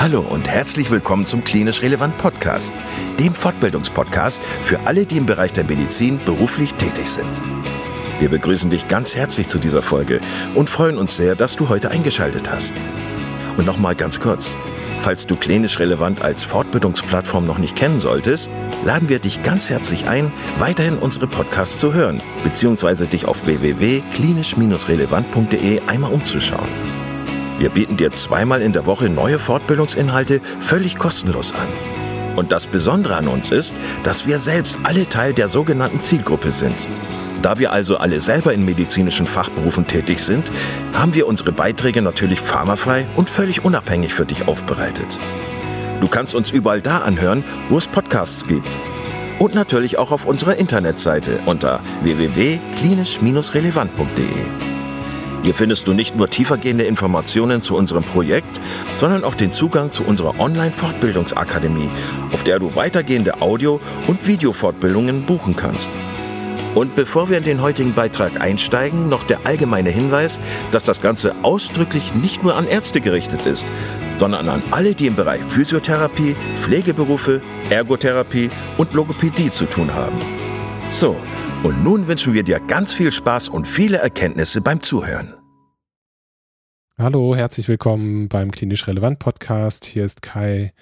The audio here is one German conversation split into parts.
Hallo und herzlich willkommen zum Klinisch Relevant Podcast, dem Fortbildungspodcast für alle, die im Bereich der Medizin beruflich tätig sind. Wir begrüßen dich ganz herzlich zu dieser Folge und freuen uns sehr, dass du heute eingeschaltet hast. Und nochmal ganz kurz, falls du Klinisch Relevant als Fortbildungsplattform noch nicht kennen solltest, laden wir dich ganz herzlich ein, weiterhin unsere Podcasts zu hören, beziehungsweise dich auf www.klinisch-relevant.de einmal umzuschauen. Wir bieten dir zweimal in der Woche neue Fortbildungsinhalte völlig kostenlos an. Und das Besondere an uns ist, dass wir selbst alle Teil der sogenannten Zielgruppe sind. Da wir also alle selber in medizinischen Fachberufen tätig sind, haben wir unsere Beiträge natürlich pharmafrei und völlig unabhängig für dich aufbereitet. Du kannst uns überall da anhören, wo es Podcasts gibt. Und natürlich auch auf unserer Internetseite unter www.klinisch-relevant.de. Hier findest du nicht nur tiefergehende Informationen zu unserem Projekt, sondern auch den Zugang zu unserer Online-Fortbildungsakademie, auf der du weitergehende Audio- und Videofortbildungen buchen kannst. Und bevor wir in den heutigen Beitrag einsteigen, noch der allgemeine Hinweis, dass das Ganze ausdrücklich nicht nur an Ärzte gerichtet ist, sondern an alle, die im Bereich Physiotherapie, Pflegeberufe, Ergotherapie und Logopädie zu tun haben. So. Und nun wünschen wir dir ganz viel Spaß und viele Erkenntnisse beim Zuhören. Hallo, herzlich willkommen beim Klinisch Relevant Podcast. Hier ist Kai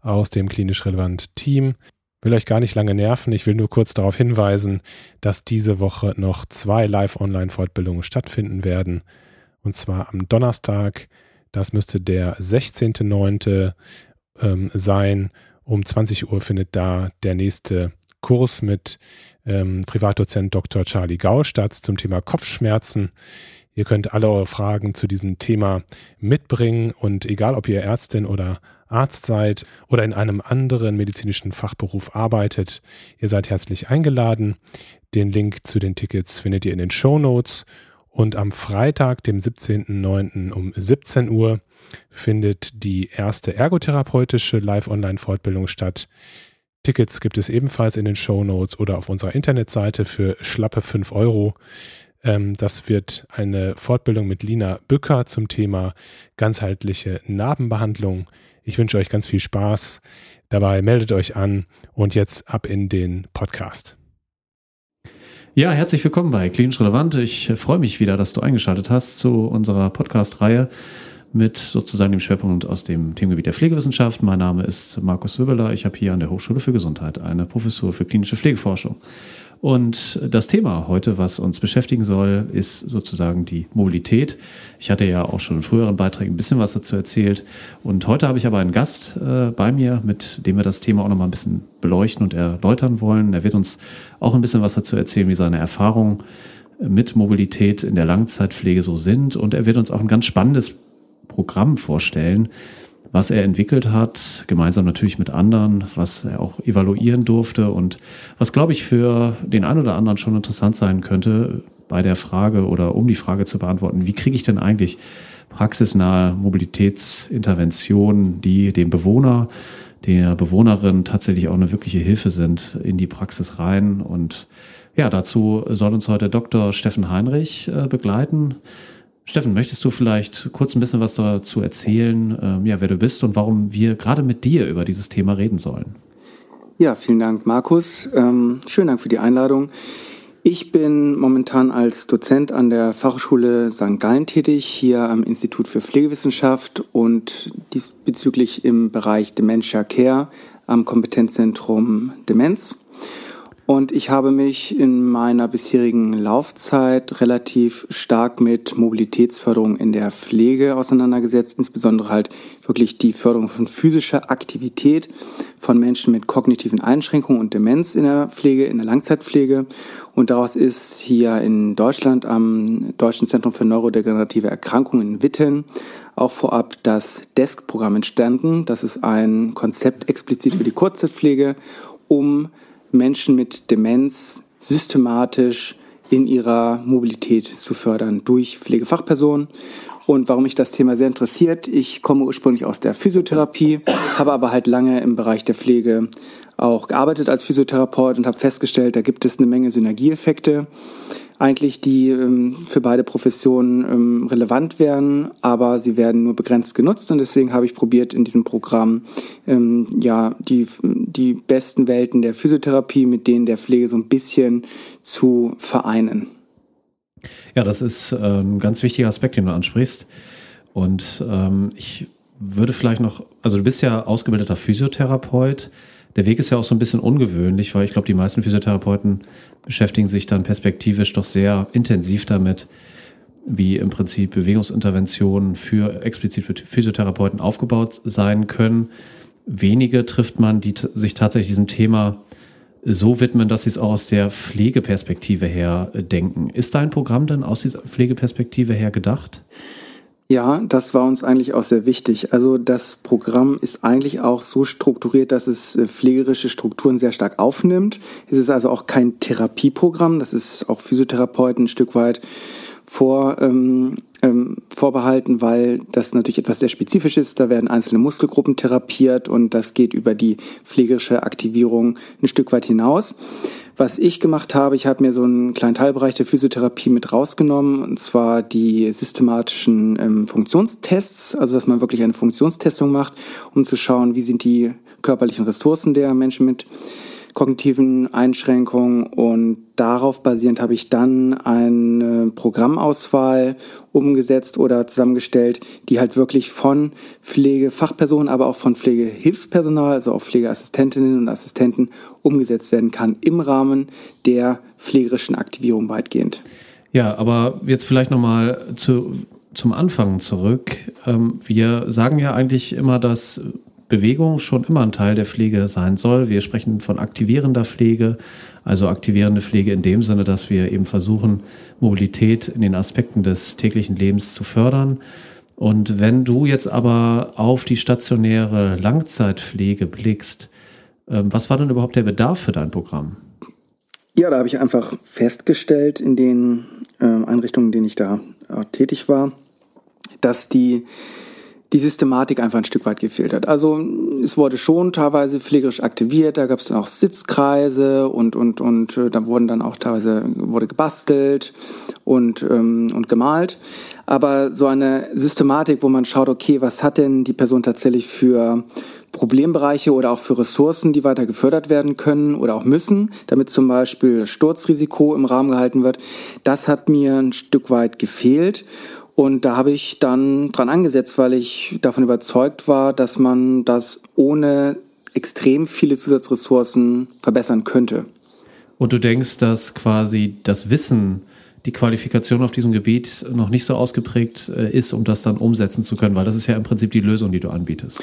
aus dem Klinisch Relevant Team. Ich will euch gar nicht lange nerven. Ich will nur kurz darauf hinweisen, dass diese Woche noch 2 Live-Online-Fortbildungen stattfinden werden. Und zwar am Donnerstag, das müsste der 16.09. sein. Um 20 Uhr findet da der nächste Kurs mit Privatdozent Dr. Charlie Gaustadt zum Thema Kopfschmerzen. Ihr könnt alle eure Fragen zu diesem Thema mitbringen und egal, ob ihr Ärztin oder Arzt seid oder in einem anderen medizinischen Fachberuf arbeitet, ihr seid herzlich eingeladen. Den Link zu den Tickets findet ihr in den Shownotes. Und am Freitag, dem 17.09. um 17 Uhr findet die erste ergotherapeutische Live-Online-Fortbildung statt. Tickets gibt es ebenfalls in den Shownotes oder auf unserer Internetseite für schlappe 5 €. Das wird eine Fortbildung mit Lina Bücker zum Thema ganzheitliche Narbenbehandlung. Ich wünsche euch ganz viel Spaß dabei, meldet euch an und jetzt ab in den Podcast. Ja, herzlich willkommen bei Klinisch Relevant. Ich freue mich wieder, dass du eingeschaltet hast zu unserer Podcast-Reihe mit sozusagen dem Schwerpunkt aus dem Themengebiet der Pflegewissenschaft. Mein Name ist Markus Wöbeler. Ich habe hier an der Hochschule für Gesundheit eine Professur für klinische Pflegeforschung. Und das Thema heute, was uns beschäftigen soll, ist sozusagen die Mobilität. Ich hatte ja auch schon in früheren Beiträgen ein bisschen was dazu erzählt. Und heute habe ich aber einen Gast bei mir, mit dem wir das Thema auch nochmal ein bisschen beleuchten und erläutern wollen. Er wird uns auch ein bisschen was dazu erzählen, wie seine Erfahrungen mit Mobilität in der Langzeitpflege so sind. Und er wird uns auch ein ganz spannendes Programm vorstellen, was er entwickelt hat, gemeinsam natürlich mit anderen, was er auch evaluieren durfte und was, glaube ich, für den einen oder anderen schon interessant sein könnte, bei der Frage oder um die Frage zu beantworten, wie kriege ich denn eigentlich praxisnahe Mobilitätsinterventionen, die dem Bewohner, der Bewohnerin tatsächlich auch eine wirkliche Hilfe sind, in die Praxis rein. Und ja, dazu soll uns heute Dr. Steffen Heinrich begleiten. Steffen, möchtest du vielleicht kurz ein bisschen was dazu erzählen, wer du bist und warum wir gerade mit dir über dieses Thema reden sollen? Ja, vielen Dank, Markus. Schönen Dank für die Einladung. Ich bin momentan als Dozent an der Fachhochschule St. Gallen tätig, hier am Institut für Pflegewissenschaft und diesbezüglich im Bereich Dementia Care am Kompetenzzentrum Demenz. Und ich habe mich in meiner bisherigen Laufzeit relativ stark mit Mobilitätsförderung in der Pflege auseinandergesetzt, insbesondere halt wirklich die Förderung von physischer Aktivität von Menschen mit kognitiven Einschränkungen und Demenz in der Pflege, in der Langzeitpflege. Und daraus ist hier in Deutschland am Deutschen Zentrum für Neurodegenerative Erkrankungen in Witten auch vorab das DESK-Programm entstanden. Das ist ein Konzept explizit für die Kurzzeitpflege, um Menschen mit Demenz systematisch in ihrer Mobilität zu fördern durch Pflegefachpersonen. Und warum mich das Thema sehr interessiert: Ich komme ursprünglich aus der Physiotherapie, habe aber halt lange im Bereich der Pflege auch gearbeitet als Physiotherapeut und habe festgestellt, da gibt es eine Menge Synergieeffekte. eigentlich, die für beide Professionen relevant wären, aber sie werden nur begrenzt genutzt, und deswegen habe ich probiert, in diesem Programm die besten Welten der Physiotherapie mit denen der Pflege so ein bisschen zu vereinen. Ja, das ist ein ganz wichtiger Aspekt, den du ansprichst. Und ich würde vielleicht noch, also du bist ja ausgebildeter Physiotherapeut. Der Weg ist ja auch so ein bisschen ungewöhnlich, weil ich glaube, die meisten Physiotherapeuten beschäftigen sich dann perspektivisch doch sehr intensiv damit, wie im Prinzip Bewegungsinterventionen für explizit für Physiotherapeuten aufgebaut sein können. Wenige trifft man, die sich tatsächlich diesem Thema so widmen, dass sie es auch aus der Pflegeperspektive her denken. Ist dein Programm denn aus dieser Pflegeperspektive her gedacht? Ja, das war uns eigentlich auch sehr wichtig. Also das Programm ist eigentlich auch so strukturiert, dass es pflegerische Strukturen sehr stark aufnimmt. Es ist also auch kein Therapieprogramm. Das ist auch Physiotherapeuten ein Stück weit vorbehalten, weil das natürlich etwas sehr spezifisch ist. Da werden einzelne Muskelgruppen therapiert, und das geht über die pflegerische Aktivierung ein Stück weit hinaus. Was ich gemacht habe, ich habe mir so einen kleinen Teilbereich der Physiotherapie mit rausgenommen, und zwar die systematischen Funktionstests, also dass man wirklich eine Funktionstestung macht, um zu schauen, wie sind die körperlichen Ressourcen der Menschen mit kognitiven Einschränkungen, und darauf basierend habe ich dann eine Programmauswahl umgesetzt oder zusammengestellt, die halt wirklich von Pflegefachpersonen, aber auch von Pflegehilfspersonal, also auch Pflegeassistentinnen und Assistenten umgesetzt werden kann im Rahmen der pflegerischen Aktivierung weitgehend. Ja, aber jetzt vielleicht nochmal zum Anfang zurück. Wir sagen ja eigentlich immer, dass Bewegung schon immer ein Teil der Pflege sein soll. Wir sprechen von aktivierender Pflege, also aktivierende Pflege in dem Sinne, dass wir eben versuchen, Mobilität in den Aspekten des täglichen Lebens zu fördern. Und wenn du jetzt aber auf die stationäre Langzeitpflege blickst, was war denn überhaupt der Bedarf für dein Programm? Ja, da habe ich einfach festgestellt in den Einrichtungen, in denen ich da tätig war, dass die Systematik einfach ein Stück weit gefehlt hat. Also es wurde schon teilweise pflegerisch aktiviert, da gab es dann auch Sitzkreise und da wurden dann auch teilweise gebastelt und gemalt. Aber so eine Systematik, wo man schaut, okay, was hat denn die Person tatsächlich für Problembereiche oder auch für Ressourcen, die weiter gefördert werden können oder auch müssen, damit zum Beispiel Sturzrisiko im Rahmen gehalten wird, das hat mir ein Stück weit gefehlt. Und da habe ich dann dran angesetzt, weil ich davon überzeugt war, dass man das ohne extrem viele Zusatzressourcen verbessern könnte. Und du denkst, dass quasi das Wissen, die Qualifikation auf diesem Gebiet noch nicht so ausgeprägt ist, um das dann umsetzen zu können, weil das ist ja im Prinzip die Lösung, die du anbietest.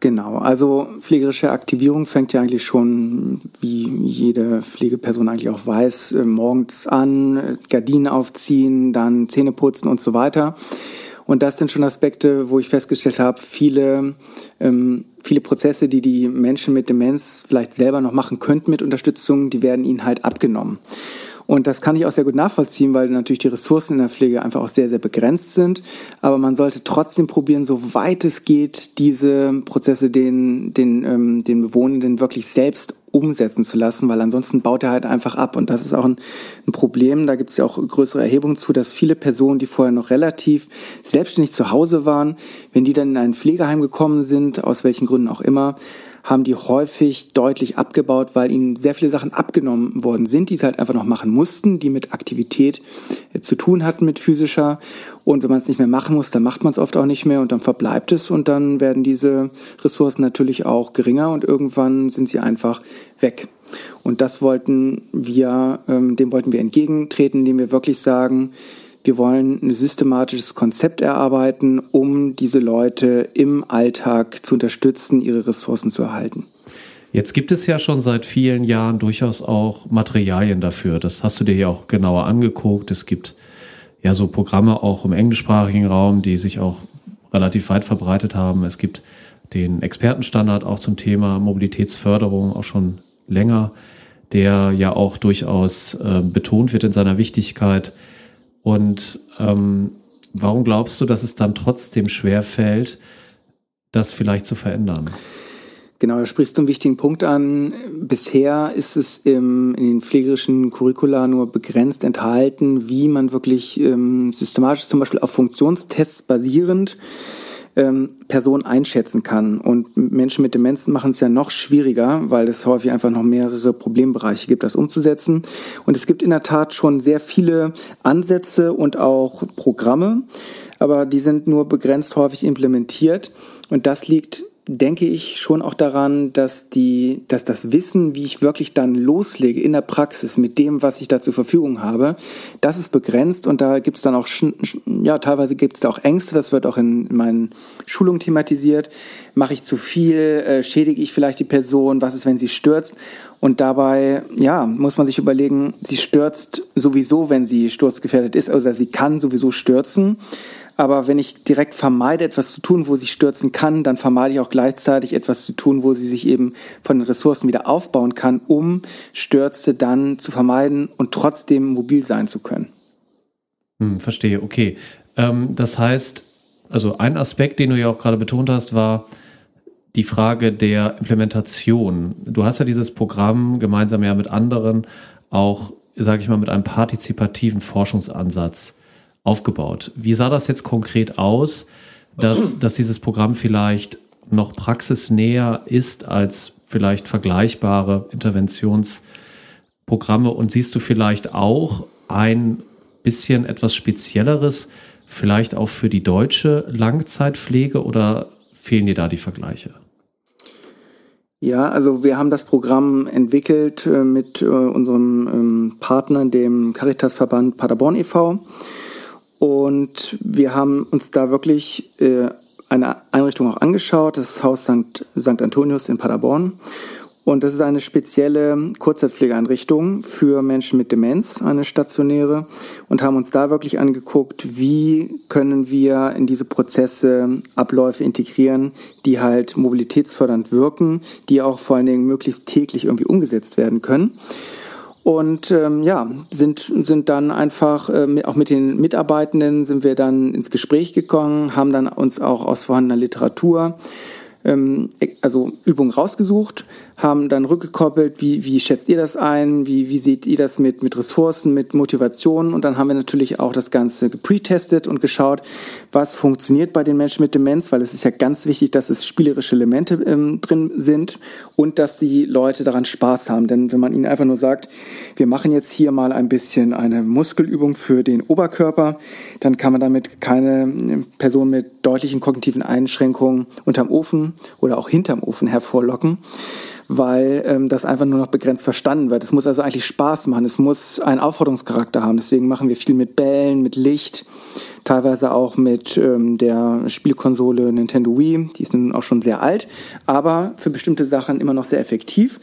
Genau, also pflegerische Aktivierung fängt ja eigentlich schon, wie jede Pflegeperson eigentlich auch weiß, morgens an, Gardinen aufziehen, dann Zähne putzen und so weiter. Und das sind schon Aspekte, wo ich festgestellt habe, viele Prozesse, die Menschen mit Demenz vielleicht selber noch machen könnten mit Unterstützung, die werden ihnen halt abgenommen. Und das kann ich auch sehr gut nachvollziehen, weil natürlich die Ressourcen in der Pflege einfach auch sehr, sehr begrenzt sind. Aber man sollte trotzdem probieren, soweit es geht, diese Prozesse den Bewohnenden wirklich selbst umsetzen zu lassen, weil ansonsten baut er halt einfach ab. Und das ist auch ein Problem. Da gibt es ja auch größere Erhebungen zu, dass viele Personen, die vorher noch relativ selbstständig zu Hause waren, wenn die dann in ein Pflegeheim gekommen sind, aus welchen Gründen auch immer, haben die häufig deutlich abgebaut, weil ihnen sehr viele Sachen abgenommen worden sind, die sie halt einfach noch machen mussten, die mit Aktivität zu tun hatten, mit physischer. Und wenn man es nicht mehr machen muss, dann macht man es oft auch nicht mehr und dann verbleibt es und dann werden diese Ressourcen natürlich auch geringer und irgendwann sind sie einfach weg. Und das dem wollten wir entgegentreten, indem wir wirklich sagen, wir wollen ein systematisches Konzept erarbeiten, um diese Leute im Alltag zu unterstützen, ihre Ressourcen zu erhalten. Jetzt gibt es ja schon seit vielen Jahren durchaus auch Materialien dafür. Das hast du dir ja auch genauer angeguckt. Es gibt ja so Programme auch im englischsprachigen Raum, die sich auch relativ weit verbreitet haben. Es gibt den Expertenstandard auch zum Thema Mobilitätsförderung auch schon länger, der ja auch durchaus betont wird in seiner Wichtigkeit. Und warum glaubst du, dass es dann trotzdem schwerfällt, das vielleicht zu verändern? Genau, da sprichst du einen wichtigen Punkt an. Bisher ist es in den pflegerischen Curricula nur begrenzt enthalten, wie man wirklich systematisch, zum Beispiel auf Funktionstests basierend, Personen einschätzen kann. Und Menschen mit Demenzen machen es ja noch schwieriger, weil es häufig einfach noch mehrere Problembereiche gibt, das umzusetzen. Und es gibt in der Tat schon sehr viele Ansätze und auch Programme, aber die sind nur begrenzt häufig implementiert. Und das liegt, denke ich, schon auch daran, dass das Wissen, wie ich wirklich dann loslege in der Praxis mit dem, was ich da zur Verfügung habe, das ist begrenzt, und da gibt es dann auch, ja, teilweise gibt es da auch Ängste, das wird auch in meinen Schulungen thematisiert. Mache ich zu viel, schädige ich vielleicht die Person, was ist, wenn sie stürzt? Und dabei, ja, muss man sich überlegen, sie stürzt sowieso, wenn sie sturzgefährdet ist, oder sie kann sowieso stürzen. Aber wenn ich direkt vermeide, etwas zu tun, wo sie stürzen kann, dann vermeide ich auch gleichzeitig etwas zu tun, wo sie sich eben von den Ressourcen wieder aufbauen kann, um Stürze dann zu vermeiden und trotzdem mobil sein zu können. Verstehe, okay. Das heißt, also ein Aspekt, den du ja auch gerade betont hast, war die Frage der Implementation. Du hast ja dieses Programm gemeinsam ja mit anderen auch, sage ich mal, mit einem partizipativen Forschungsansatz aufgebaut. Wie sah das jetzt konkret aus, dass dieses Programm vielleicht noch praxisnäher ist als vielleicht vergleichbare Interventionsprogramme? Und siehst du vielleicht auch ein bisschen etwas Spezielleres, vielleicht auch für die deutsche Langzeitpflege, oder fehlen dir da die Vergleiche? Ja, also wir haben das Programm entwickelt mit unserem Partner, dem Caritasverband Paderborn e.V., und wir haben uns da wirklich eine Einrichtung auch angeschaut, das Haus St. Antonius in Paderborn. Und das ist eine spezielle Kurzzeitpflegeeinrichtung für Menschen mit Demenz, eine stationäre. Und haben uns da wirklich angeguckt, wie können wir in diese Prozesse Abläufe integrieren, die halt mobilitätsfördernd wirken, die auch vor allen Dingen möglichst täglich irgendwie umgesetzt werden können. Und sind dann einfach, auch mit den Mitarbeitenden sind wir dann ins Gespräch gekommen, haben dann uns auch aus vorhandener Literatur, also Übungen rausgesucht, haben dann rückgekoppelt, wie schätzt ihr das ein, wie seht ihr das mit Ressourcen, mit Motivation, und dann haben wir natürlich auch das Ganze gepretestet und geschaut, was funktioniert bei den Menschen mit Demenz, weil es ist ja ganz wichtig, dass es spielerische Elemente drin sind und dass die Leute daran Spaß haben, denn wenn man ihnen einfach nur sagt, wir machen jetzt hier mal ein bisschen eine Muskelübung für den Oberkörper, dann kann man damit keine Person mit deutlichen kognitiven Einschränkungen unterm Ofen oder auch hinterm Ofen hervorlocken, weil das einfach nur noch begrenzt verstanden wird. Es muss also eigentlich Spaß machen, es muss einen Aufforderungscharakter haben. Deswegen machen wir viel mit Bällen, mit Licht, teilweise auch mit der Spielkonsole Nintendo Wii. Die ist nun auch schon sehr alt, aber für bestimmte Sachen immer noch sehr effektiv.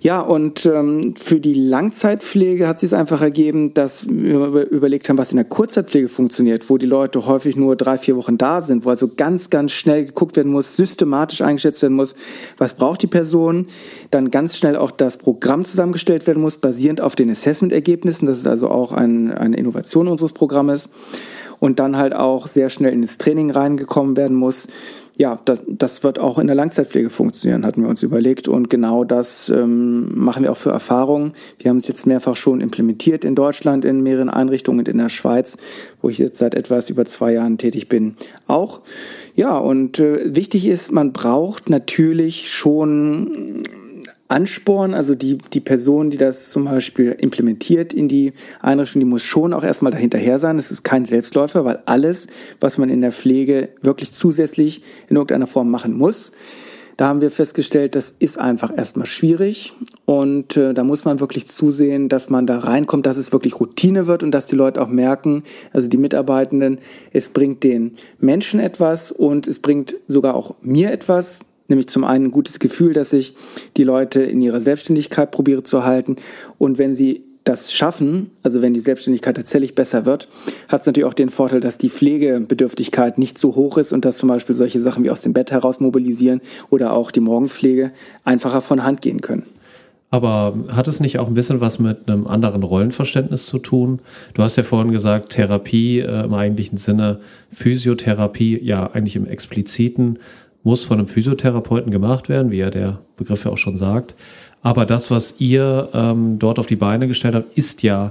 Ja, und für die Langzeitpflege hat es sich einfach ergeben, dass wir überlegt haben, was in der Kurzzeitpflege funktioniert, wo die Leute häufig nur 3-4 Wochen da sind, wo also ganz, ganz schnell geguckt werden muss, systematisch eingeschätzt werden muss, was braucht die Person, dann ganz schnell auch das Programm zusammengestellt werden muss, basierend auf den Assessment-Ergebnissen. Das ist also auch eine Innovation unseres Programmes. Und dann halt auch sehr schnell ins Training reingekommen werden muss. Ja, das wird auch in der Langzeitpflege funktionieren, hatten wir uns überlegt. Und genau das machen wir auch für Erfahrungen. Wir haben es jetzt mehrfach schon implementiert in Deutschland, in mehreren Einrichtungen und in der Schweiz, wo ich jetzt seit etwas über 2 Jahren tätig bin, auch. Ja, und wichtig ist, man braucht natürlich schon Ansporn, also die Person, die das zum Beispiel implementiert in die Einrichtung, die muss schon auch erstmal dahinterher sein. Es ist kein Selbstläufer, weil alles, was man in der Pflege wirklich zusätzlich in irgendeiner Form machen muss, da haben wir festgestellt, das ist einfach erstmal schwierig, und da muss man wirklich zusehen, dass man da reinkommt, dass es wirklich Routine wird und dass die Leute auch merken, also die Mitarbeitenden, es bringt den Menschen etwas und es bringt sogar auch mir etwas. Nämlich zum einen ein gutes Gefühl, dass ich die Leute in ihrer Selbstständigkeit probiere zu halten. Und wenn sie das schaffen, also wenn die Selbstständigkeit tatsächlich besser wird, hat es natürlich auch den Vorteil, dass die Pflegebedürftigkeit nicht so hoch ist und dass zum Beispiel solche Sachen wie aus dem Bett heraus mobilisieren oder auch die Morgenpflege einfacher von Hand gehen können. Aber hat es nicht auch ein bisschen was mit einem anderen Rollenverständnis zu tun? Du hast ja vorhin gesagt, Therapie im eigentlichen Sinne, Physiotherapie, ja eigentlich im expliziten muss von einem Physiotherapeuten gemacht werden, wie ja der Begriff ja auch schon sagt. Aber das, was ihr dort auf die Beine gestellt habt, ist ja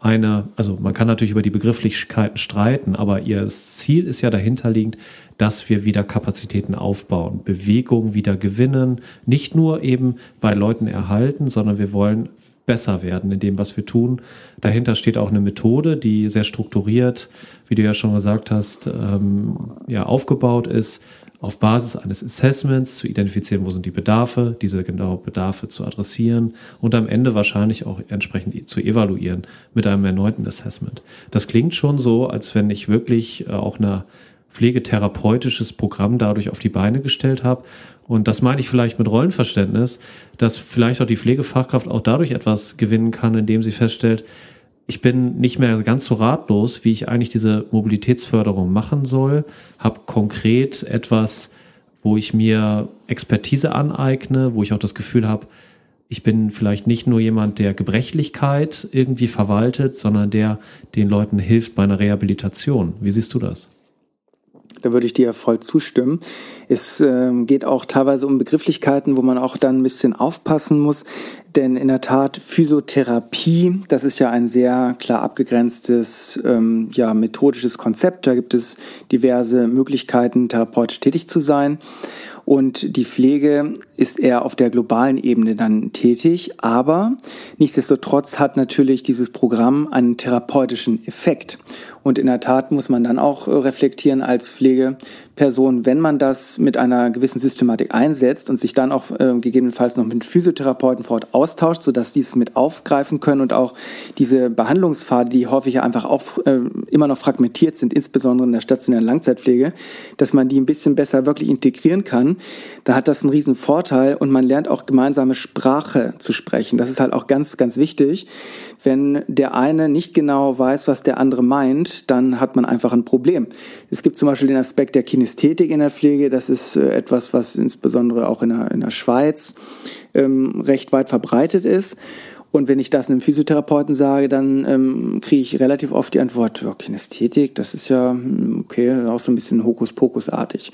eine, also man kann natürlich über die Begrifflichkeiten streiten, aber ihr Ziel ist ja dahinterliegend, dass wir wieder Kapazitäten aufbauen, Bewegung wieder gewinnen, nicht nur eben bei Leuten erhalten, sondern wir wollen besser werden in dem, was wir tun. Dahinter steht auch eine Methode, die sehr strukturiert, wie du ja schon gesagt hast, ja, aufgebaut ist, auf Basis eines Assessments zu identifizieren, wo sind die Bedarfe, diese genauen Bedarfe zu adressieren und am Ende wahrscheinlich auch entsprechend zu evaluieren mit einem erneuten Assessment. Das klingt schon so, als wenn ich wirklich auch ein pflegetherapeutisches Programm dadurch auf die Beine gestellt habe. Und das meine ich vielleicht mit Rollenverständnis, dass vielleicht auch die Pflegefachkraft auch dadurch etwas gewinnen kann, indem sie feststellt, ich bin nicht mehr ganz so ratlos, wie ich eigentlich diese Mobilitätsförderung machen soll, habe konkret etwas, wo ich mir Expertise aneigne, wo ich auch das Gefühl habe, ich bin vielleicht nicht nur jemand, der Gebrechlichkeit irgendwie verwaltet, sondern der den Leuten hilft bei einer Rehabilitation. Wie siehst du das? Da würde ich dir voll zustimmen. Es geht auch teilweise um Begrifflichkeiten, wo man auch dann ein bisschen aufpassen muss. Denn in der Tat Physiotherapie, das ist ja ein sehr klar abgegrenztes methodisches Konzept. Da gibt es diverse Möglichkeiten, therapeutisch tätig zu sein. Und die Pflege ist eher auf der globalen Ebene dann tätig. Aber nichtsdestotrotz hat natürlich dieses Programm einen therapeutischen Effekt. Und in der Tat muss man dann auch reflektieren als Pflegeperson, wenn man das mit einer gewissen Systematik einsetzt und sich dann auch gegebenenfalls noch mit Physiotherapeuten vor Ort austauscht, sodass die es mit aufgreifen können und auch diese Behandlungspfade, die häufig einfach auch immer noch fragmentiert sind, insbesondere in der stationären Langzeitpflege, dass man die ein bisschen besser wirklich integrieren kann, da hat das einen riesen Vorteil und man lernt auch gemeinsame Sprache zu sprechen. Das ist halt auch ganz, ganz wichtig. Wenn der eine nicht genau weiß, was der andere meint, dann hat man einfach ein Problem. Es gibt zum Beispiel den Aspekt der Kinästhetik in der Pflege. Das ist etwas, was insbesondere auch in der Schweiz recht weit verbreitet ist. Und wenn ich das einem Physiotherapeuten sage, dann kriege ich relativ oft die Antwort, ja, Kinästhetik, das ist ja okay, auch so ein bisschen Hokuspokusartig.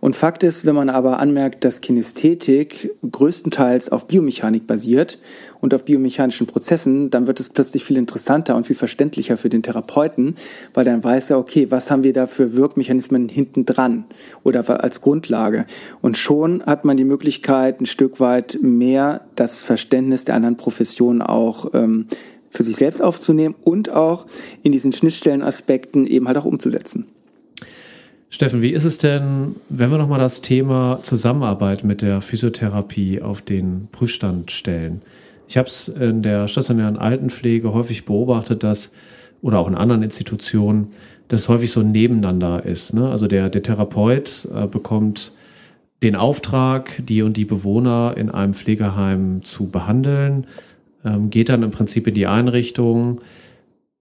Und Fakt ist, wenn man aber anmerkt, dass Kinästhetik größtenteils auf Biomechanik basiert und auf biomechanischen Prozessen, dann wird es plötzlich viel interessanter und viel verständlicher für den Therapeuten, weil dann weiß er, okay, was haben wir da für Wirkmechanismen hinten dran oder als Grundlage. Und schon hat man die Möglichkeit, ein Stück weit mehr das Verständnis der anderen Professionen auch für sich selbst aufzunehmen und auch in diesen Schnittstellenaspekten eben halt auch umzusetzen. Steffen, wie ist es denn, wenn wir nochmal das Thema Zusammenarbeit mit der Physiotherapie auf den Prüfstand stellen? Ich habe es in der stationären Altenpflege häufig beobachtet, dass, oder auch in anderen Institutionen, dass häufig so ein Nebeneinander ist. Ne? Also der Therapeut bekommt den Auftrag, die und die Bewohner in einem Pflegeheim zu behandeln, geht dann im Prinzip in die Einrichtung,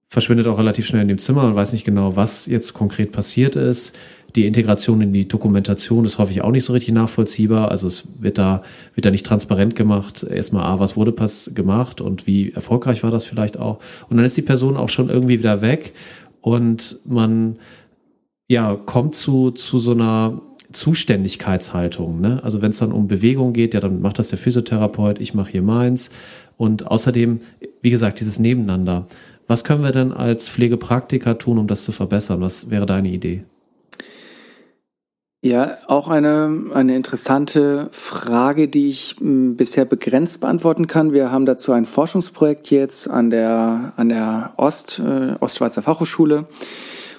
verschwindet auch relativ schnell in dem Zimmer und weiß nicht genau, was jetzt konkret passiert ist. Die Integration in die Dokumentation ist häufig auch nicht so richtig nachvollziehbar. Also es wird da nicht transparent gemacht. Erstmal, was wurde gemacht und wie erfolgreich war das vielleicht auch. Und dann ist die Person auch schon irgendwie wieder weg und man kommt zu so einer Zuständigkeitshaltung. Ne? Also wenn es dann um Bewegung geht, dann macht das der Physiotherapeut, ich mache hier meins. Und außerdem, wie gesagt, dieses Nebeneinander. Was können wir denn als Pflegepraktiker tun, um das zu verbessern? Was wäre deine Idee? Ja, auch eine interessante Frage, die ich bisher begrenzt beantworten kann. Wir haben dazu ein Forschungsprojekt jetzt an der Ostschweizer Fachhochschule,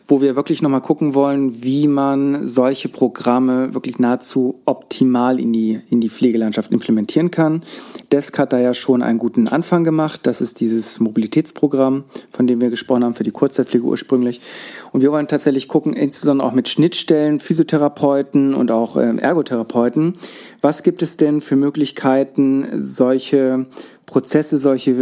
wo wir wirklich nochmal gucken wollen, wie man solche Programme wirklich nahezu optimal in die Pflegelandschaft implementieren kann. DESK hat da ja schon einen guten Anfang gemacht. Das ist dieses Mobilitätsprogramm, von dem wir gesprochen haben, für die Kurzzeitpflege ursprünglich. Und wir wollen tatsächlich gucken, insbesondere auch mit Schnittstellen, Physiotherapeuten und auch Ergotherapeuten, was gibt es denn für Möglichkeiten, solche Prozesse, solche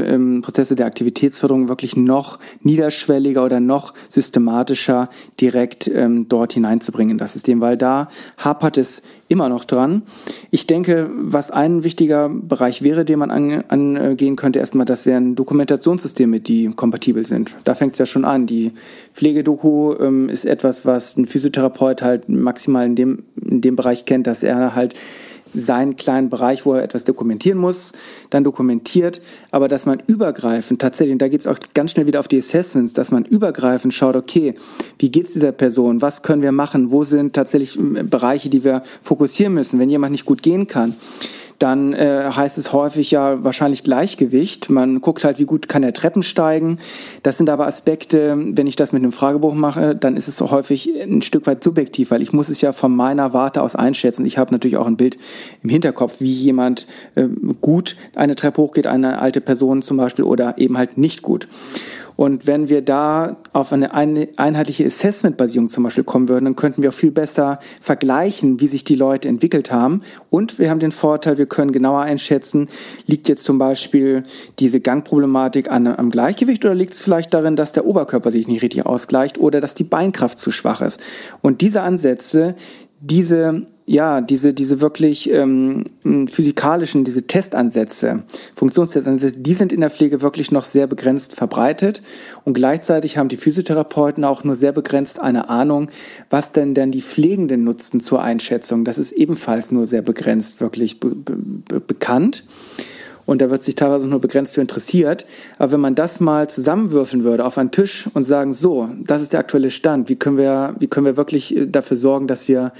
Prozesse der Aktivitätsförderung wirklich noch niederschwelliger oder noch systematischer direkt dort hineinzubringen in das System, weil da hapert es immer noch dran. Ich denke, was ein wichtiger Bereich wäre, den man angehen könnte, erstmal, das wären Dokumentationssysteme, die kompatibel sind. Da fängt es ja schon an. Die Pflegedoku ist etwas, was ein Physiotherapeut halt maximal in dem Bereich kennt, dass er halt seinen kleinen Bereich, wo er etwas dokumentieren muss, dann dokumentiert, aber dass man übergreifend tatsächlich, und da geht es auch ganz schnell wieder auf die Assessments, dass man übergreifend schaut, okay, wie geht es dieser Person, was können wir machen, wo sind tatsächlich Bereiche, die wir fokussieren müssen, wenn jemand nicht gut gehen kann. Dann heißt es häufig ja wahrscheinlich Gleichgewicht. Man guckt halt, wie gut kann er Treppen steigen. Das sind aber Aspekte, wenn ich das mit einem Fragebogen mache, dann ist es so häufig ein Stück weit subjektiv, weil ich muss es ja von meiner Warte aus einschätzen. Ich habe natürlich auch ein Bild im Hinterkopf, wie jemand gut eine Treppe hochgeht, eine alte Person zum Beispiel, oder eben halt nicht gut. Und wenn wir da auf eine einheitliche Assessment-Basierung zum Beispiel kommen würden, dann könnten wir auch viel besser vergleichen, wie sich die Leute entwickelt haben. Und wir haben den Vorteil, wir können genauer einschätzen, liegt jetzt zum Beispiel diese Gangproblematik am Gleichgewicht oder liegt es vielleicht darin, dass der Oberkörper sich nicht richtig ausgleicht oder dass die Beinkraft zu schwach ist. Und diese Ansätze, diese wirklich physikalischen, diese Testansätze, Funktionstestansätze, die sind in der Pflege wirklich noch sehr begrenzt verbreitet, und gleichzeitig haben die Physiotherapeuten auch nur sehr begrenzt eine Ahnung, was denn die Pflegenden nutzen zur Einschätzung. Das ist ebenfalls nur sehr begrenzt wirklich bekannt. Und da wird sich teilweise nur begrenzt für interessiert. Aber wenn man das mal zusammenwürfen würde auf einen Tisch und sagen, so, das ist der aktuelle Stand, wie können wir wirklich dafür sorgen, dass wir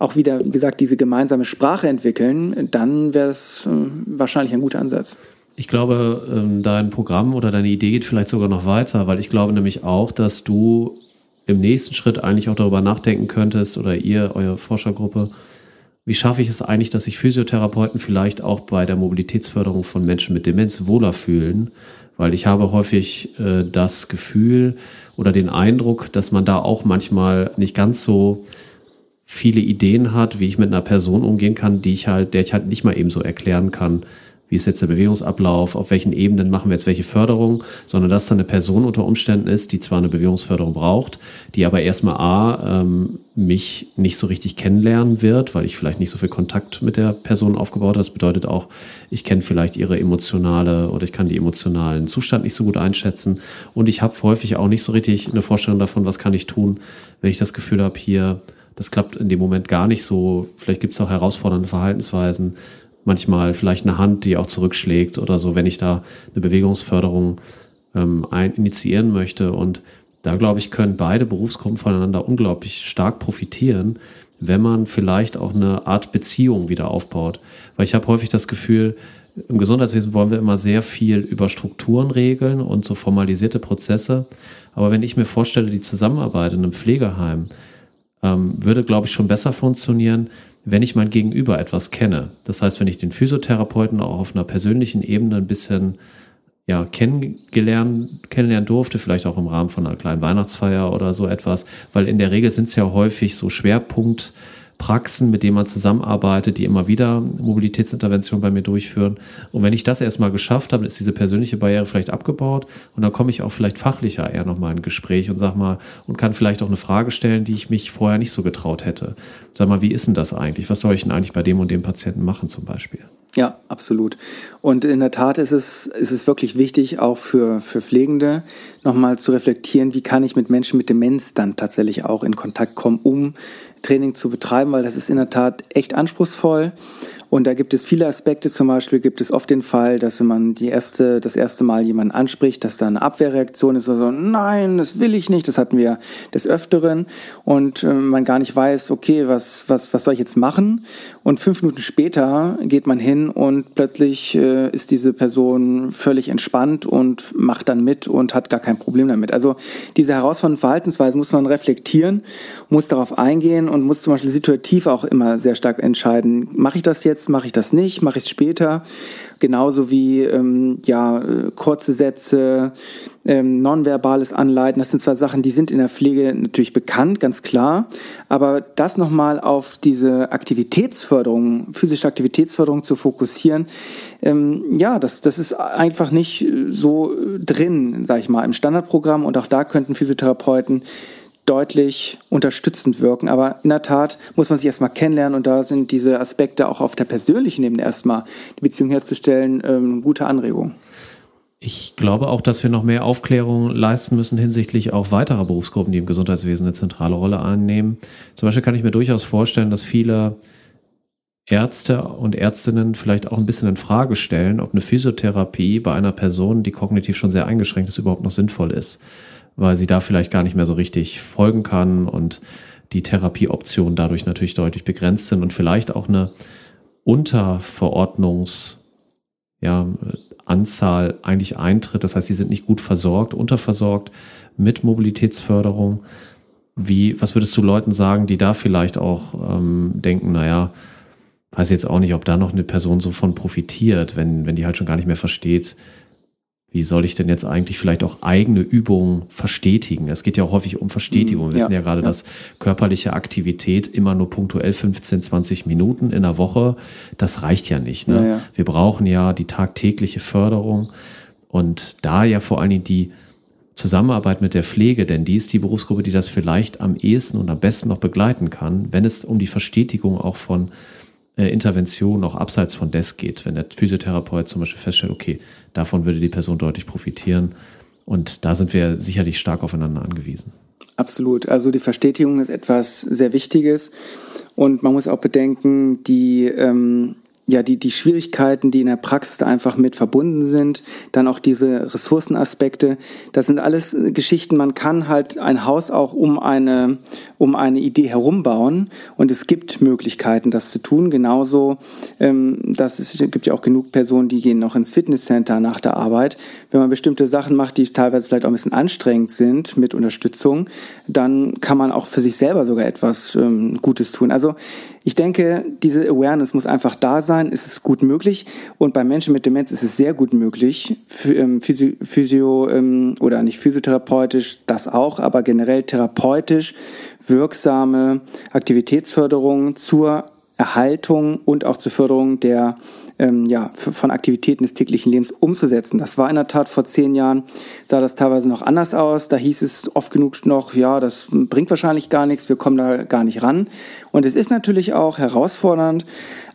auch wieder, wie gesagt, diese gemeinsame Sprache entwickeln, dann wäre es wahrscheinlich ein guter Ansatz. Ich glaube, dein Programm oder deine Idee geht vielleicht sogar noch weiter, weil ich glaube nämlich auch, dass du im nächsten Schritt eigentlich auch darüber nachdenken könntest, oder ihr, eure Forschergruppe, wie schaffe ich es eigentlich, dass sich Physiotherapeuten vielleicht auch bei der Mobilitätsförderung von Menschen mit Demenz wohler fühlen? Weil ich habe häufig das Gefühl oder den Eindruck, dass man da auch manchmal nicht ganz so viele Ideen hat, wie ich mit einer Person umgehen kann, der ich halt nicht mal eben so erklären kann, wie ist jetzt der Bewegungsablauf, auf welchen Ebenen machen wir jetzt welche Förderung, sondern dass da eine Person unter Umständen ist, die zwar eine Bewegungsförderung braucht, die aber erstmal mich nicht so richtig kennenlernen wird, weil ich vielleicht nicht so viel Kontakt mit der Person aufgebaut habe. Das bedeutet auch, ich kenne vielleicht ihre emotionale oder ich kann den emotionalen Zustand nicht so gut einschätzen, und ich habe häufig auch nicht so richtig eine Vorstellung davon, was kann ich tun, wenn ich das Gefühl habe, hier, das klappt in dem Moment gar nicht so, vielleicht gibt es auch herausfordernde Verhaltensweisen, manchmal vielleicht eine Hand, die auch zurückschlägt oder so, wenn ich da eine Bewegungsförderung initiieren möchte. Und da, glaube ich, können beide Berufsgruppen voneinander unglaublich stark profitieren, wenn man vielleicht auch eine Art Beziehung wieder aufbaut. Weil ich habe häufig das Gefühl, im Gesundheitswesen wollen wir immer sehr viel über Strukturen regeln und so formalisierte Prozesse. Aber wenn ich mir vorstelle, die Zusammenarbeit in einem Pflegeheim würde, glaube ich, schon besser funktionieren, wenn ich mein Gegenüber etwas kenne. Das heißt, wenn ich den Physiotherapeuten auch auf einer persönlichen Ebene ein bisschen kennenlernen durfte, vielleicht auch im Rahmen von einer kleinen Weihnachtsfeier oder so etwas, weil in der Regel sind es ja häufig so Schwerpunktpraxen, mit denen man zusammenarbeitet, die immer wieder Mobilitätsinterventionen bei mir durchführen. Und wenn ich das erstmal geschafft habe, ist diese persönliche Barriere vielleicht abgebaut, und dann komme ich auch vielleicht fachlicher eher nochmal in ein Gespräch und kann vielleicht auch eine Frage stellen, die ich mich vorher nicht so getraut hätte. Sag mal, wie ist denn das eigentlich? Was soll ich denn eigentlich bei dem und dem Patienten machen zum Beispiel? Ja, absolut. Und in der Tat ist es wirklich wichtig, auch für Pflegende nochmal zu reflektieren, wie kann ich mit Menschen mit Demenz dann tatsächlich auch in Kontakt kommen, um Training zu betreiben, weil das ist in der Tat echt anspruchsvoll. Und da gibt es viele Aspekte, zum Beispiel gibt es oft den Fall, dass wenn man das erste Mal jemanden anspricht, dass da eine Abwehrreaktion ist oder so, nein, das will ich nicht, das hatten wir des Öfteren, und man gar nicht weiß, okay, was soll ich jetzt machen? Und 5 Minuten später geht man hin und plötzlich ist diese Person völlig entspannt und macht dann mit und hat gar kein Problem damit. Also diese herausfordernden Verhaltensweisen muss man reflektieren, muss darauf eingehen und muss zum Beispiel situativ auch immer sehr stark entscheiden, mache ich das jetzt? Mache ich das nicht, mache ich es später. Genauso wie kurze Sätze, nonverbales Anleiten, das sind zwar Sachen, die sind in der Pflege natürlich bekannt, ganz klar, aber das nochmal auf diese Aktivitätsförderung, physische Aktivitätsförderung zu fokussieren, das ist einfach nicht so drin, sag ich mal, im Standardprogramm, und auch da könnten Physiotherapeuten deutlich unterstützend wirken. Aber in der Tat muss man sich erstmal kennenlernen, und da sind diese Aspekte auch auf der persönlichen Ebene erstmal, die Beziehung herzustellen, eine gute Anregung. Ich glaube auch, dass wir noch mehr Aufklärung leisten müssen hinsichtlich auch weiterer Berufsgruppen, die im Gesundheitswesen eine zentrale Rolle einnehmen. Zum Beispiel kann ich mir durchaus vorstellen, dass viele Ärzte und Ärztinnen vielleicht auch ein bisschen in Frage stellen, ob eine Physiotherapie bei einer Person, die kognitiv schon sehr eingeschränkt ist, überhaupt noch sinnvoll ist, weil sie da vielleicht gar nicht mehr so richtig folgen kann und die Therapieoptionen dadurch natürlich deutlich begrenzt sind und vielleicht auch eine Unterverordnungsanzahl eigentlich eintritt. Das heißt, sie sind nicht gut versorgt, unterversorgt mit Mobilitätsförderung. Was würdest du Leuten sagen, die da vielleicht auch denken, weiß jetzt auch nicht, ob da noch eine Person so von profitiert, wenn die halt schon gar nicht mehr versteht, wie soll ich denn jetzt eigentlich vielleicht auch eigene Übungen verstetigen? Es geht ja auch häufig um Verstetigung. Wir wissen ja gerade, dass körperliche Aktivität immer nur punktuell 15, 20 Minuten in der Woche, das reicht ja nicht. Ne? Ja. Wir brauchen ja die tagtägliche Förderung, und da ja vor allen Dingen die Zusammenarbeit mit der Pflege, denn die ist die Berufsgruppe, die das vielleicht am ehesten und am besten noch begleiten kann, wenn es um die Verstetigung auch von Intervention auch abseits von DESK geht. Wenn der Physiotherapeut zum Beispiel feststellt, okay, davon würde die Person deutlich profitieren, und da sind wir sicherlich stark aufeinander angewiesen. Absolut. Also die Verstetigung ist etwas sehr Wichtiges, und man muss auch bedenken, die Schwierigkeiten, die in der Praxis da einfach mit verbunden sind, dann auch diese Ressourcenaspekte, das sind alles Geschichten. Man kann halt ein Haus auch um eine Idee herumbauen, und es gibt Möglichkeiten, das zu tun. Genauso, es gibt ja auch genug Personen, die gehen noch ins Fitnesscenter nach der Arbeit. Wenn man bestimmte Sachen macht, die teilweise vielleicht auch ein bisschen anstrengend sind mit Unterstützung, dann kann man auch für sich selber sogar etwas Gutes tun. Also ich denke, diese Awareness muss einfach da sein. Es ist gut möglich, und bei Menschen mit Demenz ist es sehr gut möglich. Oder nicht physiotherapeutisch, das auch, aber generell therapeutisch wirksame Aktivitätsförderung zur Erhaltung und auch zur Förderung der von Aktivitäten des täglichen Lebens umzusetzen. Das war in der Tat vor 10 Jahren, sah das teilweise noch anders aus. Da hieß es oft genug noch, das bringt wahrscheinlich gar nichts, wir kommen da gar nicht ran. Und es ist natürlich auch herausfordernd,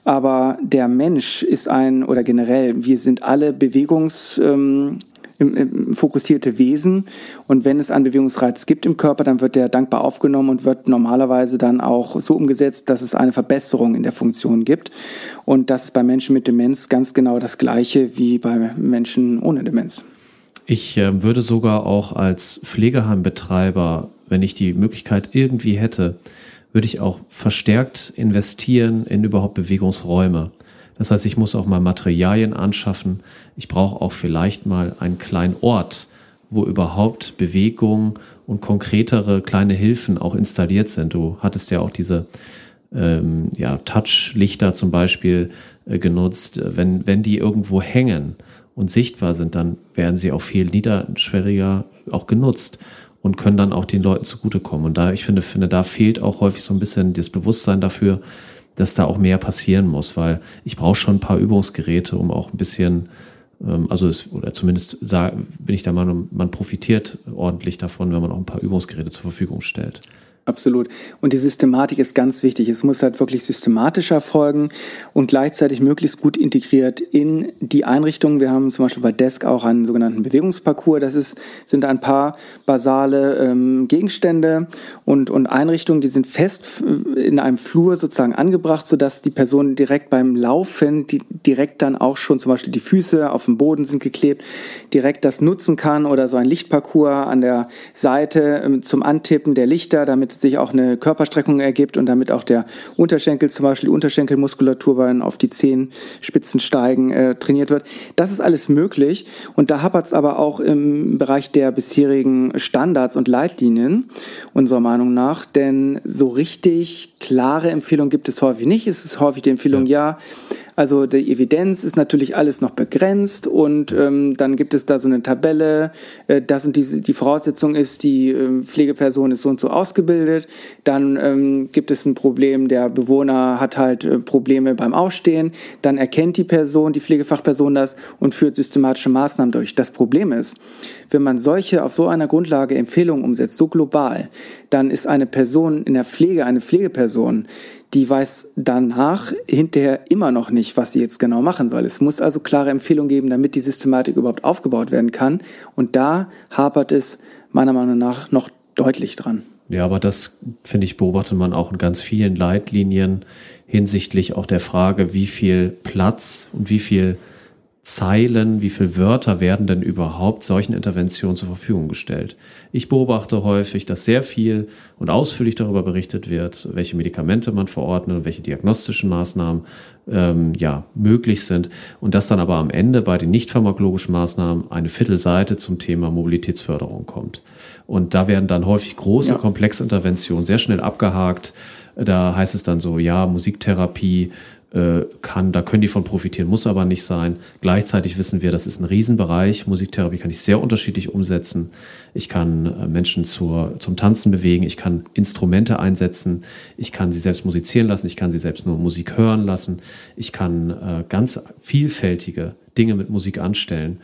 aber der Mensch ist wir sind alle bewegungsfokussierte Wesen, und wenn es einen Bewegungsreiz gibt im Körper, dann wird der dankbar aufgenommen und wird normalerweise dann auch so umgesetzt, dass es eine Verbesserung in der Funktion gibt, und das ist bei Menschen mit Demenz ganz genau das Gleiche wie bei Menschen ohne Demenz. Ich würde sogar auch als Pflegeheimbetreiber, wenn ich die Möglichkeit irgendwie hätte, würde ich auch verstärkt investieren in überhaupt Bewegungsräume. Das heißt, ich muss auch mal Materialien anschaffen. Ich brauche auch vielleicht mal einen kleinen Ort, wo überhaupt Bewegung und konkretere kleine Hilfen auch installiert sind. Du hattest ja auch diese Touchlichter zum Beispiel genutzt. Wenn die irgendwo hängen und sichtbar sind, dann werden sie auch viel niederschwelliger auch genutzt und können dann auch den Leuten zugutekommen. Und da, ich finde, da fehlt auch häufig so ein bisschen das Bewusstsein dafür, dass da auch mehr passieren muss, weil ich brauche schon ein paar Übungsgeräte, um auch ein bisschen, bin ich der Meinung, man profitiert ordentlich davon, wenn man auch ein paar Übungsgeräte zur Verfügung stellt. Absolut. Und die Systematik ist ganz wichtig. Es muss halt wirklich systematisch erfolgen und gleichzeitig möglichst gut integriert in die Einrichtungen. Wir haben zum Beispiel bei DESK auch einen sogenannten Bewegungsparcours. Das sind ein paar basale Gegenstände und Einrichtungen, die sind fest in einem Flur sozusagen angebracht, sodass die Person direkt beim Laufen, die direkt dann auch schon zum Beispiel die Füße auf dem Boden sind geklebt, direkt das nutzen kann, oder so ein Lichtparcours an der Seite zum Antippen der Lichter, damit sich auch eine Körperstreckung ergibt und damit auch der Unterschenkel, zum Beispiel die Unterschenkelmuskulatur beim auf die Zehenspitzen steigen, trainiert wird. Das ist alles möglich, und da hapert es aber auch im Bereich der bisherigen Standards und Leitlinien, unserer Meinung nach, denn so richtig klare Empfehlungen gibt es häufig nicht. Es ist häufig die Empfehlung, Also die Evidenz ist natürlich alles noch begrenzt und dann gibt es da so eine Tabelle, das und die Voraussetzung ist, die Pflegeperson ist so und so ausgebildet, dann gibt es ein Problem, der Bewohner hat halt Probleme beim Aufstehen, dann erkennt die Person, die Pflegefachperson das und führt systematische Maßnahmen durch. Das Problem ist, wenn man solche auf so einer Grundlage Empfehlungen umsetzt, so global, dann ist eine Person in der Pflege, eine Pflegeperson, die weiß danach hinterher immer noch nicht, was sie jetzt genau machen soll. Es muss also klare Empfehlungen geben, damit die Systematik überhaupt aufgebaut werden kann. Und da hapert es meiner Meinung nach noch deutlich dran. Ja, aber das, finde ich, beobachtet man auch in ganz vielen Leitlinien hinsichtlich auch der Frage, wie viel Platz und wie viel Zeilen, wie viele Wörter werden denn überhaupt solchen Interventionen zur Verfügung gestellt? Ich beobachte häufig, dass sehr viel und ausführlich darüber berichtet wird, welche Medikamente man verordnet und welche diagnostischen Maßnahmen möglich sind. Und dass dann aber am Ende bei den nicht pharmakologischen Maßnahmen eine Viertelseite zum Thema Mobilitätsförderung kommt. Und da werden dann häufig große Komplexinterventionen sehr schnell abgehakt. Da heißt es dann so, ja, Musiktherapie, da können die von profitieren, muss aber nicht sein. Gleichzeitig wissen wir, das ist ein Riesenbereich. Musiktherapie kann ich sehr unterschiedlich umsetzen. Ich kann Menschen zum Tanzen bewegen. Ich kann Instrumente einsetzen. Ich kann sie selbst musizieren lassen. Ich kann sie selbst nur Musik hören lassen. Ich kann ganz vielfältige Dinge mit Musik anstellen.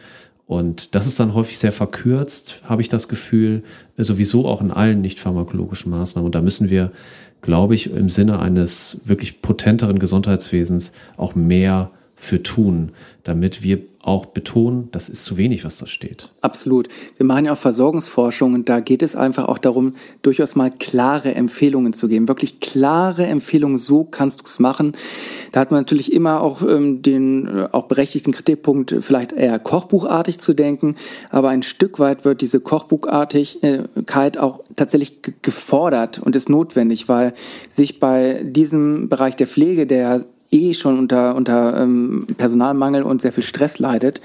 Und das ist dann häufig sehr verkürzt, habe ich das Gefühl, sowieso auch in allen nicht pharmakologischen Maßnahmen. Und da müssen wir, glaube ich, im Sinne eines wirklich potenteren Gesundheitswesens auch mehr für tun, damit wir auch betonen, das ist zu wenig, was da steht. Absolut. Wir machen ja auch Versorgungsforschung und da geht es einfach auch darum, durchaus mal klare Empfehlungen zu geben. Wirklich klare Empfehlungen, so kannst du es machen. Da hat man natürlich immer auch den berechtigten Kritikpunkt, vielleicht eher kochbuchartig zu denken, aber ein Stück weit wird diese Kochbuchartigkeit auch tatsächlich gefordert und ist notwendig, weil sich bei diesem Bereich der Pflege, der schon unter Personalmangel und sehr viel Stress leidet,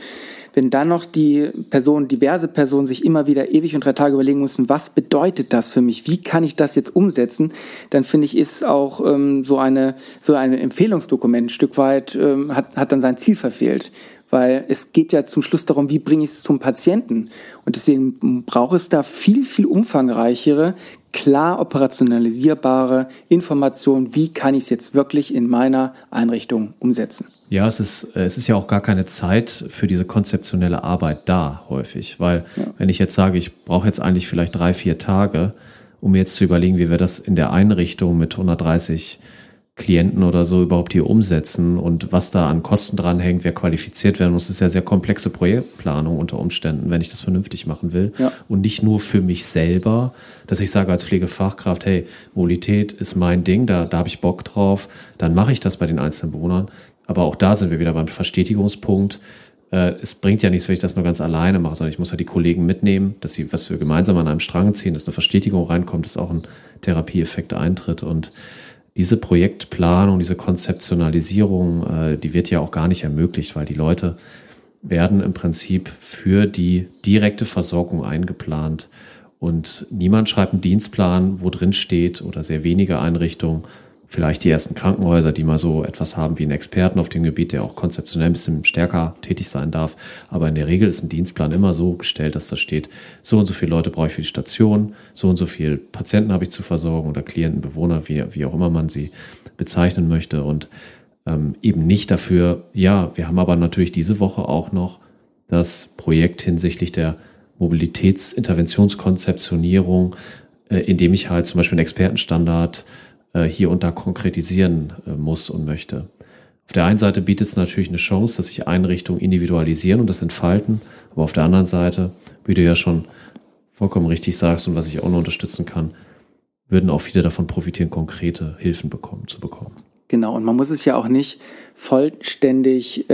wenn dann noch diverse Personen sich immer wieder ewig und 3 Tage überlegen müssen, was bedeutet das für mich, wie kann ich das jetzt umsetzen, dann finde ich, ist auch so ein Empfehlungsdokument ein Stück weit, hat dann sein Ziel verfehlt. Weil es geht ja zum Schluss darum, wie bringe ich es zum Patienten. Und deswegen braucht es da viel, viel umfangreichere, klar operationalisierbare Informationen, wie kann ich es jetzt wirklich in meiner Einrichtung umsetzen. Ja, es ist ja auch gar keine Zeit für diese konzeptionelle Arbeit da häufig. Weil wenn ich jetzt sage, ich brauche jetzt eigentlich vielleicht 3-4 Tage, um jetzt zu überlegen, wie wir das in der Einrichtung mit 130 Klienten oder so überhaupt hier umsetzen und was da an Kosten dranhängt, wer qualifiziert werden muss, ist ja sehr komplexe Projektplanung unter Umständen, wenn ich das vernünftig machen will. Ja. Und nicht nur für mich selber, dass ich sage als Pflegefachkraft, hey, Mobilität ist mein Ding, da habe ich Bock drauf, dann mache ich das bei den einzelnen Bewohnern. Aber auch da sind wir wieder beim Verstetigungspunkt. Es bringt ja nichts, wenn ich das nur ganz alleine mache, sondern ich muss ja die Kollegen mitnehmen, dass sie, was wir gemeinsam an einem Strang ziehen, dass eine Verstetigung reinkommt, dass auch ein Therapieeffekt eintritt. Und diese Projektplanung, diese Konzeptionalisierung, die wird ja auch gar nicht ermöglicht, weil die Leute werden im Prinzip für die direkte Versorgung eingeplant und niemand schreibt einen Dienstplan, wo drin steht, oder sehr wenige Einrichtungen, vielleicht die ersten Krankenhäuser, die mal so etwas haben wie einen Experten auf dem Gebiet, der auch konzeptionell ein bisschen stärker tätig sein darf. Aber in der Regel ist ein Dienstplan immer so gestellt, dass da steht, so und so viele Leute brauche ich für die Station, so und so viele Patienten habe ich zu versorgen oder Klienten, Bewohner, wie auch immer man sie bezeichnen möchte. Und eben nicht dafür, wir haben aber natürlich diese Woche auch noch das Projekt hinsichtlich der Mobilitätsinterventionskonzeptionierung, indem ich halt zum Beispiel einen Expertenstandard hier und da konkretisieren muss und möchte. Auf der einen Seite bietet es natürlich eine Chance, dass sich Einrichtungen individualisieren und das entfalten, aber auf der anderen Seite, wie du ja schon vollkommen richtig sagst und was ich auch noch unterstützen kann, würden auch viele davon profitieren, konkrete Hilfen zu bekommen. Genau, und man muss es ja auch nicht vollständig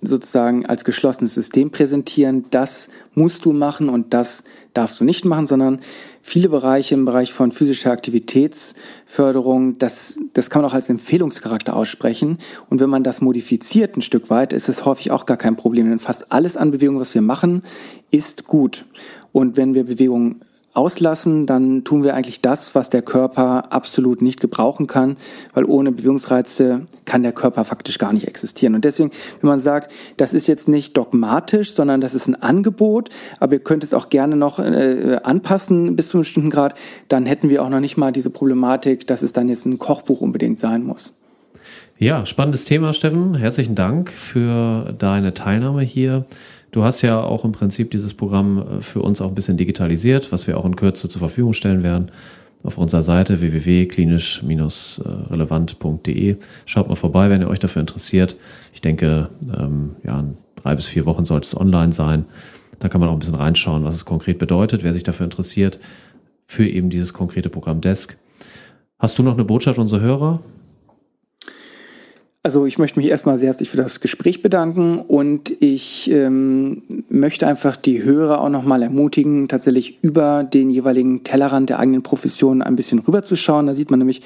sozusagen als geschlossenes System präsentieren, das musst du machen und das darfst du nicht machen, sondern viele Bereiche im Bereich von physischer Aktivitätsförderung, das kann man auch als Empfehlungscharakter aussprechen. Und wenn man das modifiziert ein Stück weit, ist es häufig auch gar kein Problem, denn fast alles an Bewegung, was wir machen, ist gut. Und wenn wir Bewegung auslassen, dann tun wir eigentlich das, was der Körper absolut nicht gebrauchen kann, weil ohne Bewegungsreize kann der Körper faktisch gar nicht existieren. Und deswegen, wenn man sagt, das ist jetzt nicht dogmatisch, sondern das ist ein Angebot, aber ihr könnt es auch gerne noch anpassen bis zu einem bestimmten Grad, dann hätten wir auch noch nicht mal diese Problematik, dass es dann jetzt ein Kochbuch unbedingt sein muss. Ja, spannendes Thema, Steffen. Herzlichen Dank für deine Teilnahme hier. Du hast ja auch im Prinzip dieses Programm für uns auch ein bisschen digitalisiert, was wir auch in Kürze zur Verfügung stellen werden. Auf unserer Seite www.klinisch-relevant.de. Schaut mal vorbei, wenn ihr euch dafür interessiert. Ich denke, in 3 bis 4 Wochen sollte es online sein. Da kann man auch ein bisschen reinschauen, was es konkret bedeutet, wer sich dafür interessiert, für eben dieses konkrete Programm DESK. Hast du noch eine Botschaft unserer Hörer? Also ich möchte mich erstmal sehr herzlich für das Gespräch bedanken und ich möchte einfach die Hörer auch nochmal ermutigen, tatsächlich über den jeweiligen Tellerrand der eigenen Profession ein bisschen rüberzuschauen. Da sieht man nämlich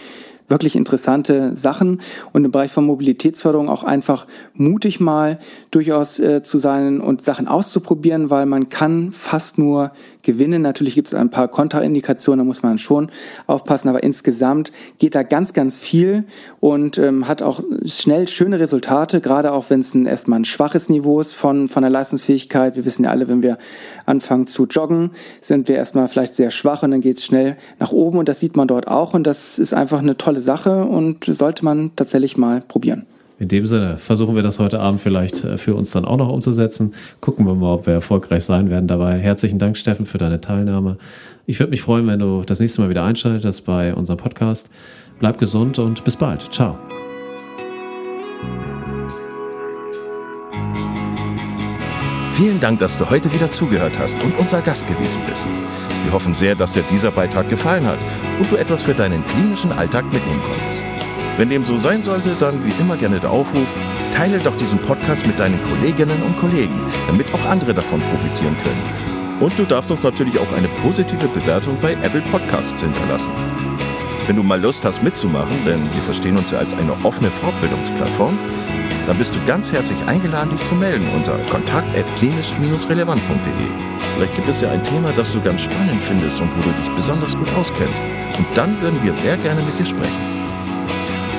wirklich interessante Sachen und im Bereich von Mobilitätsförderung auch einfach mutig mal durchaus zu sein und Sachen auszuprobieren, weil man kann fast nur gewinnen. Natürlich gibt es ein paar Kontraindikationen, da muss man schon aufpassen, aber insgesamt geht da ganz, ganz viel und hat auch schnell schöne Resultate, gerade auch wenn es erstmal ein schwaches Niveau ist von der Leistungsfähigkeit. Wir wissen ja alle, wenn wir anfangen zu joggen, sind wir erstmal vielleicht sehr schwach und dann geht es schnell nach oben und das sieht man dort auch und das ist einfach eine tolle Sache und sollte man tatsächlich mal probieren. In dem Sinne versuchen wir das heute Abend vielleicht für uns dann auch noch umzusetzen. Gucken wir mal, ob wir erfolgreich sein werden dabei. Herzlichen Dank, Steffen, für deine Teilnahme. Ich würde mich freuen, wenn du das nächste Mal wieder einschaltest bei unserem Podcast. Bleib gesund und bis bald. Ciao. Vielen Dank, dass du heute wieder zugehört hast und unser Gast gewesen bist. Wir hoffen sehr, dass dir dieser Beitrag gefallen hat und du etwas für deinen klinischen Alltag mitnehmen konntest. Wenn dem so sein sollte, dann wie immer gerne der Aufruf, teile doch diesen Podcast mit deinen Kolleginnen und Kollegen, damit auch andere davon profitieren können. Und du darfst uns natürlich auch eine positive Bewertung bei Apple Podcasts hinterlassen. Wenn du mal Lust hast mitzumachen, denn wir verstehen uns ja als eine offene Fortbildungsplattform, dann bist du ganz herzlich eingeladen, dich zu melden unter kontakt@klinisch-relevant.de. Vielleicht gibt es ja ein Thema, das du ganz spannend findest und wo du dich besonders gut auskennst. Und dann würden wir sehr gerne mit dir sprechen.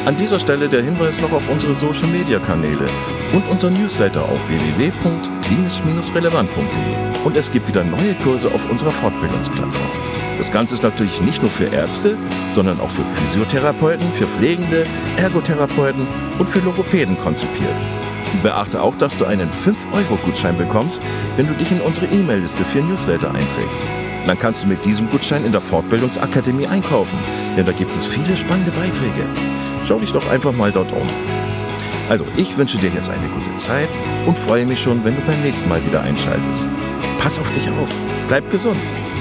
An dieser Stelle der Hinweis noch auf unsere Social-Media-Kanäle und unser Newsletter auf www.klinisch-relevant.de. Und es gibt wieder neue Kurse auf unserer Fortbildungsplattform. Das Ganze ist natürlich nicht nur für Ärzte, sondern auch für Physiotherapeuten, für Pflegende, Ergotherapeuten und für Logopäden konzipiert. Beachte auch, dass du einen 5-Euro-Gutschein bekommst, wenn du dich in unsere E-Mail-Liste für Newsletter einträgst. Dann kannst du mit diesem Gutschein in der Fortbildungsakademie einkaufen, denn da gibt es viele spannende Beiträge. Schau dich doch einfach mal dort um. Also, ich wünsche dir jetzt eine gute Zeit und freue mich schon, wenn du beim nächsten Mal wieder einschaltest. Pass auf dich auf, bleib gesund.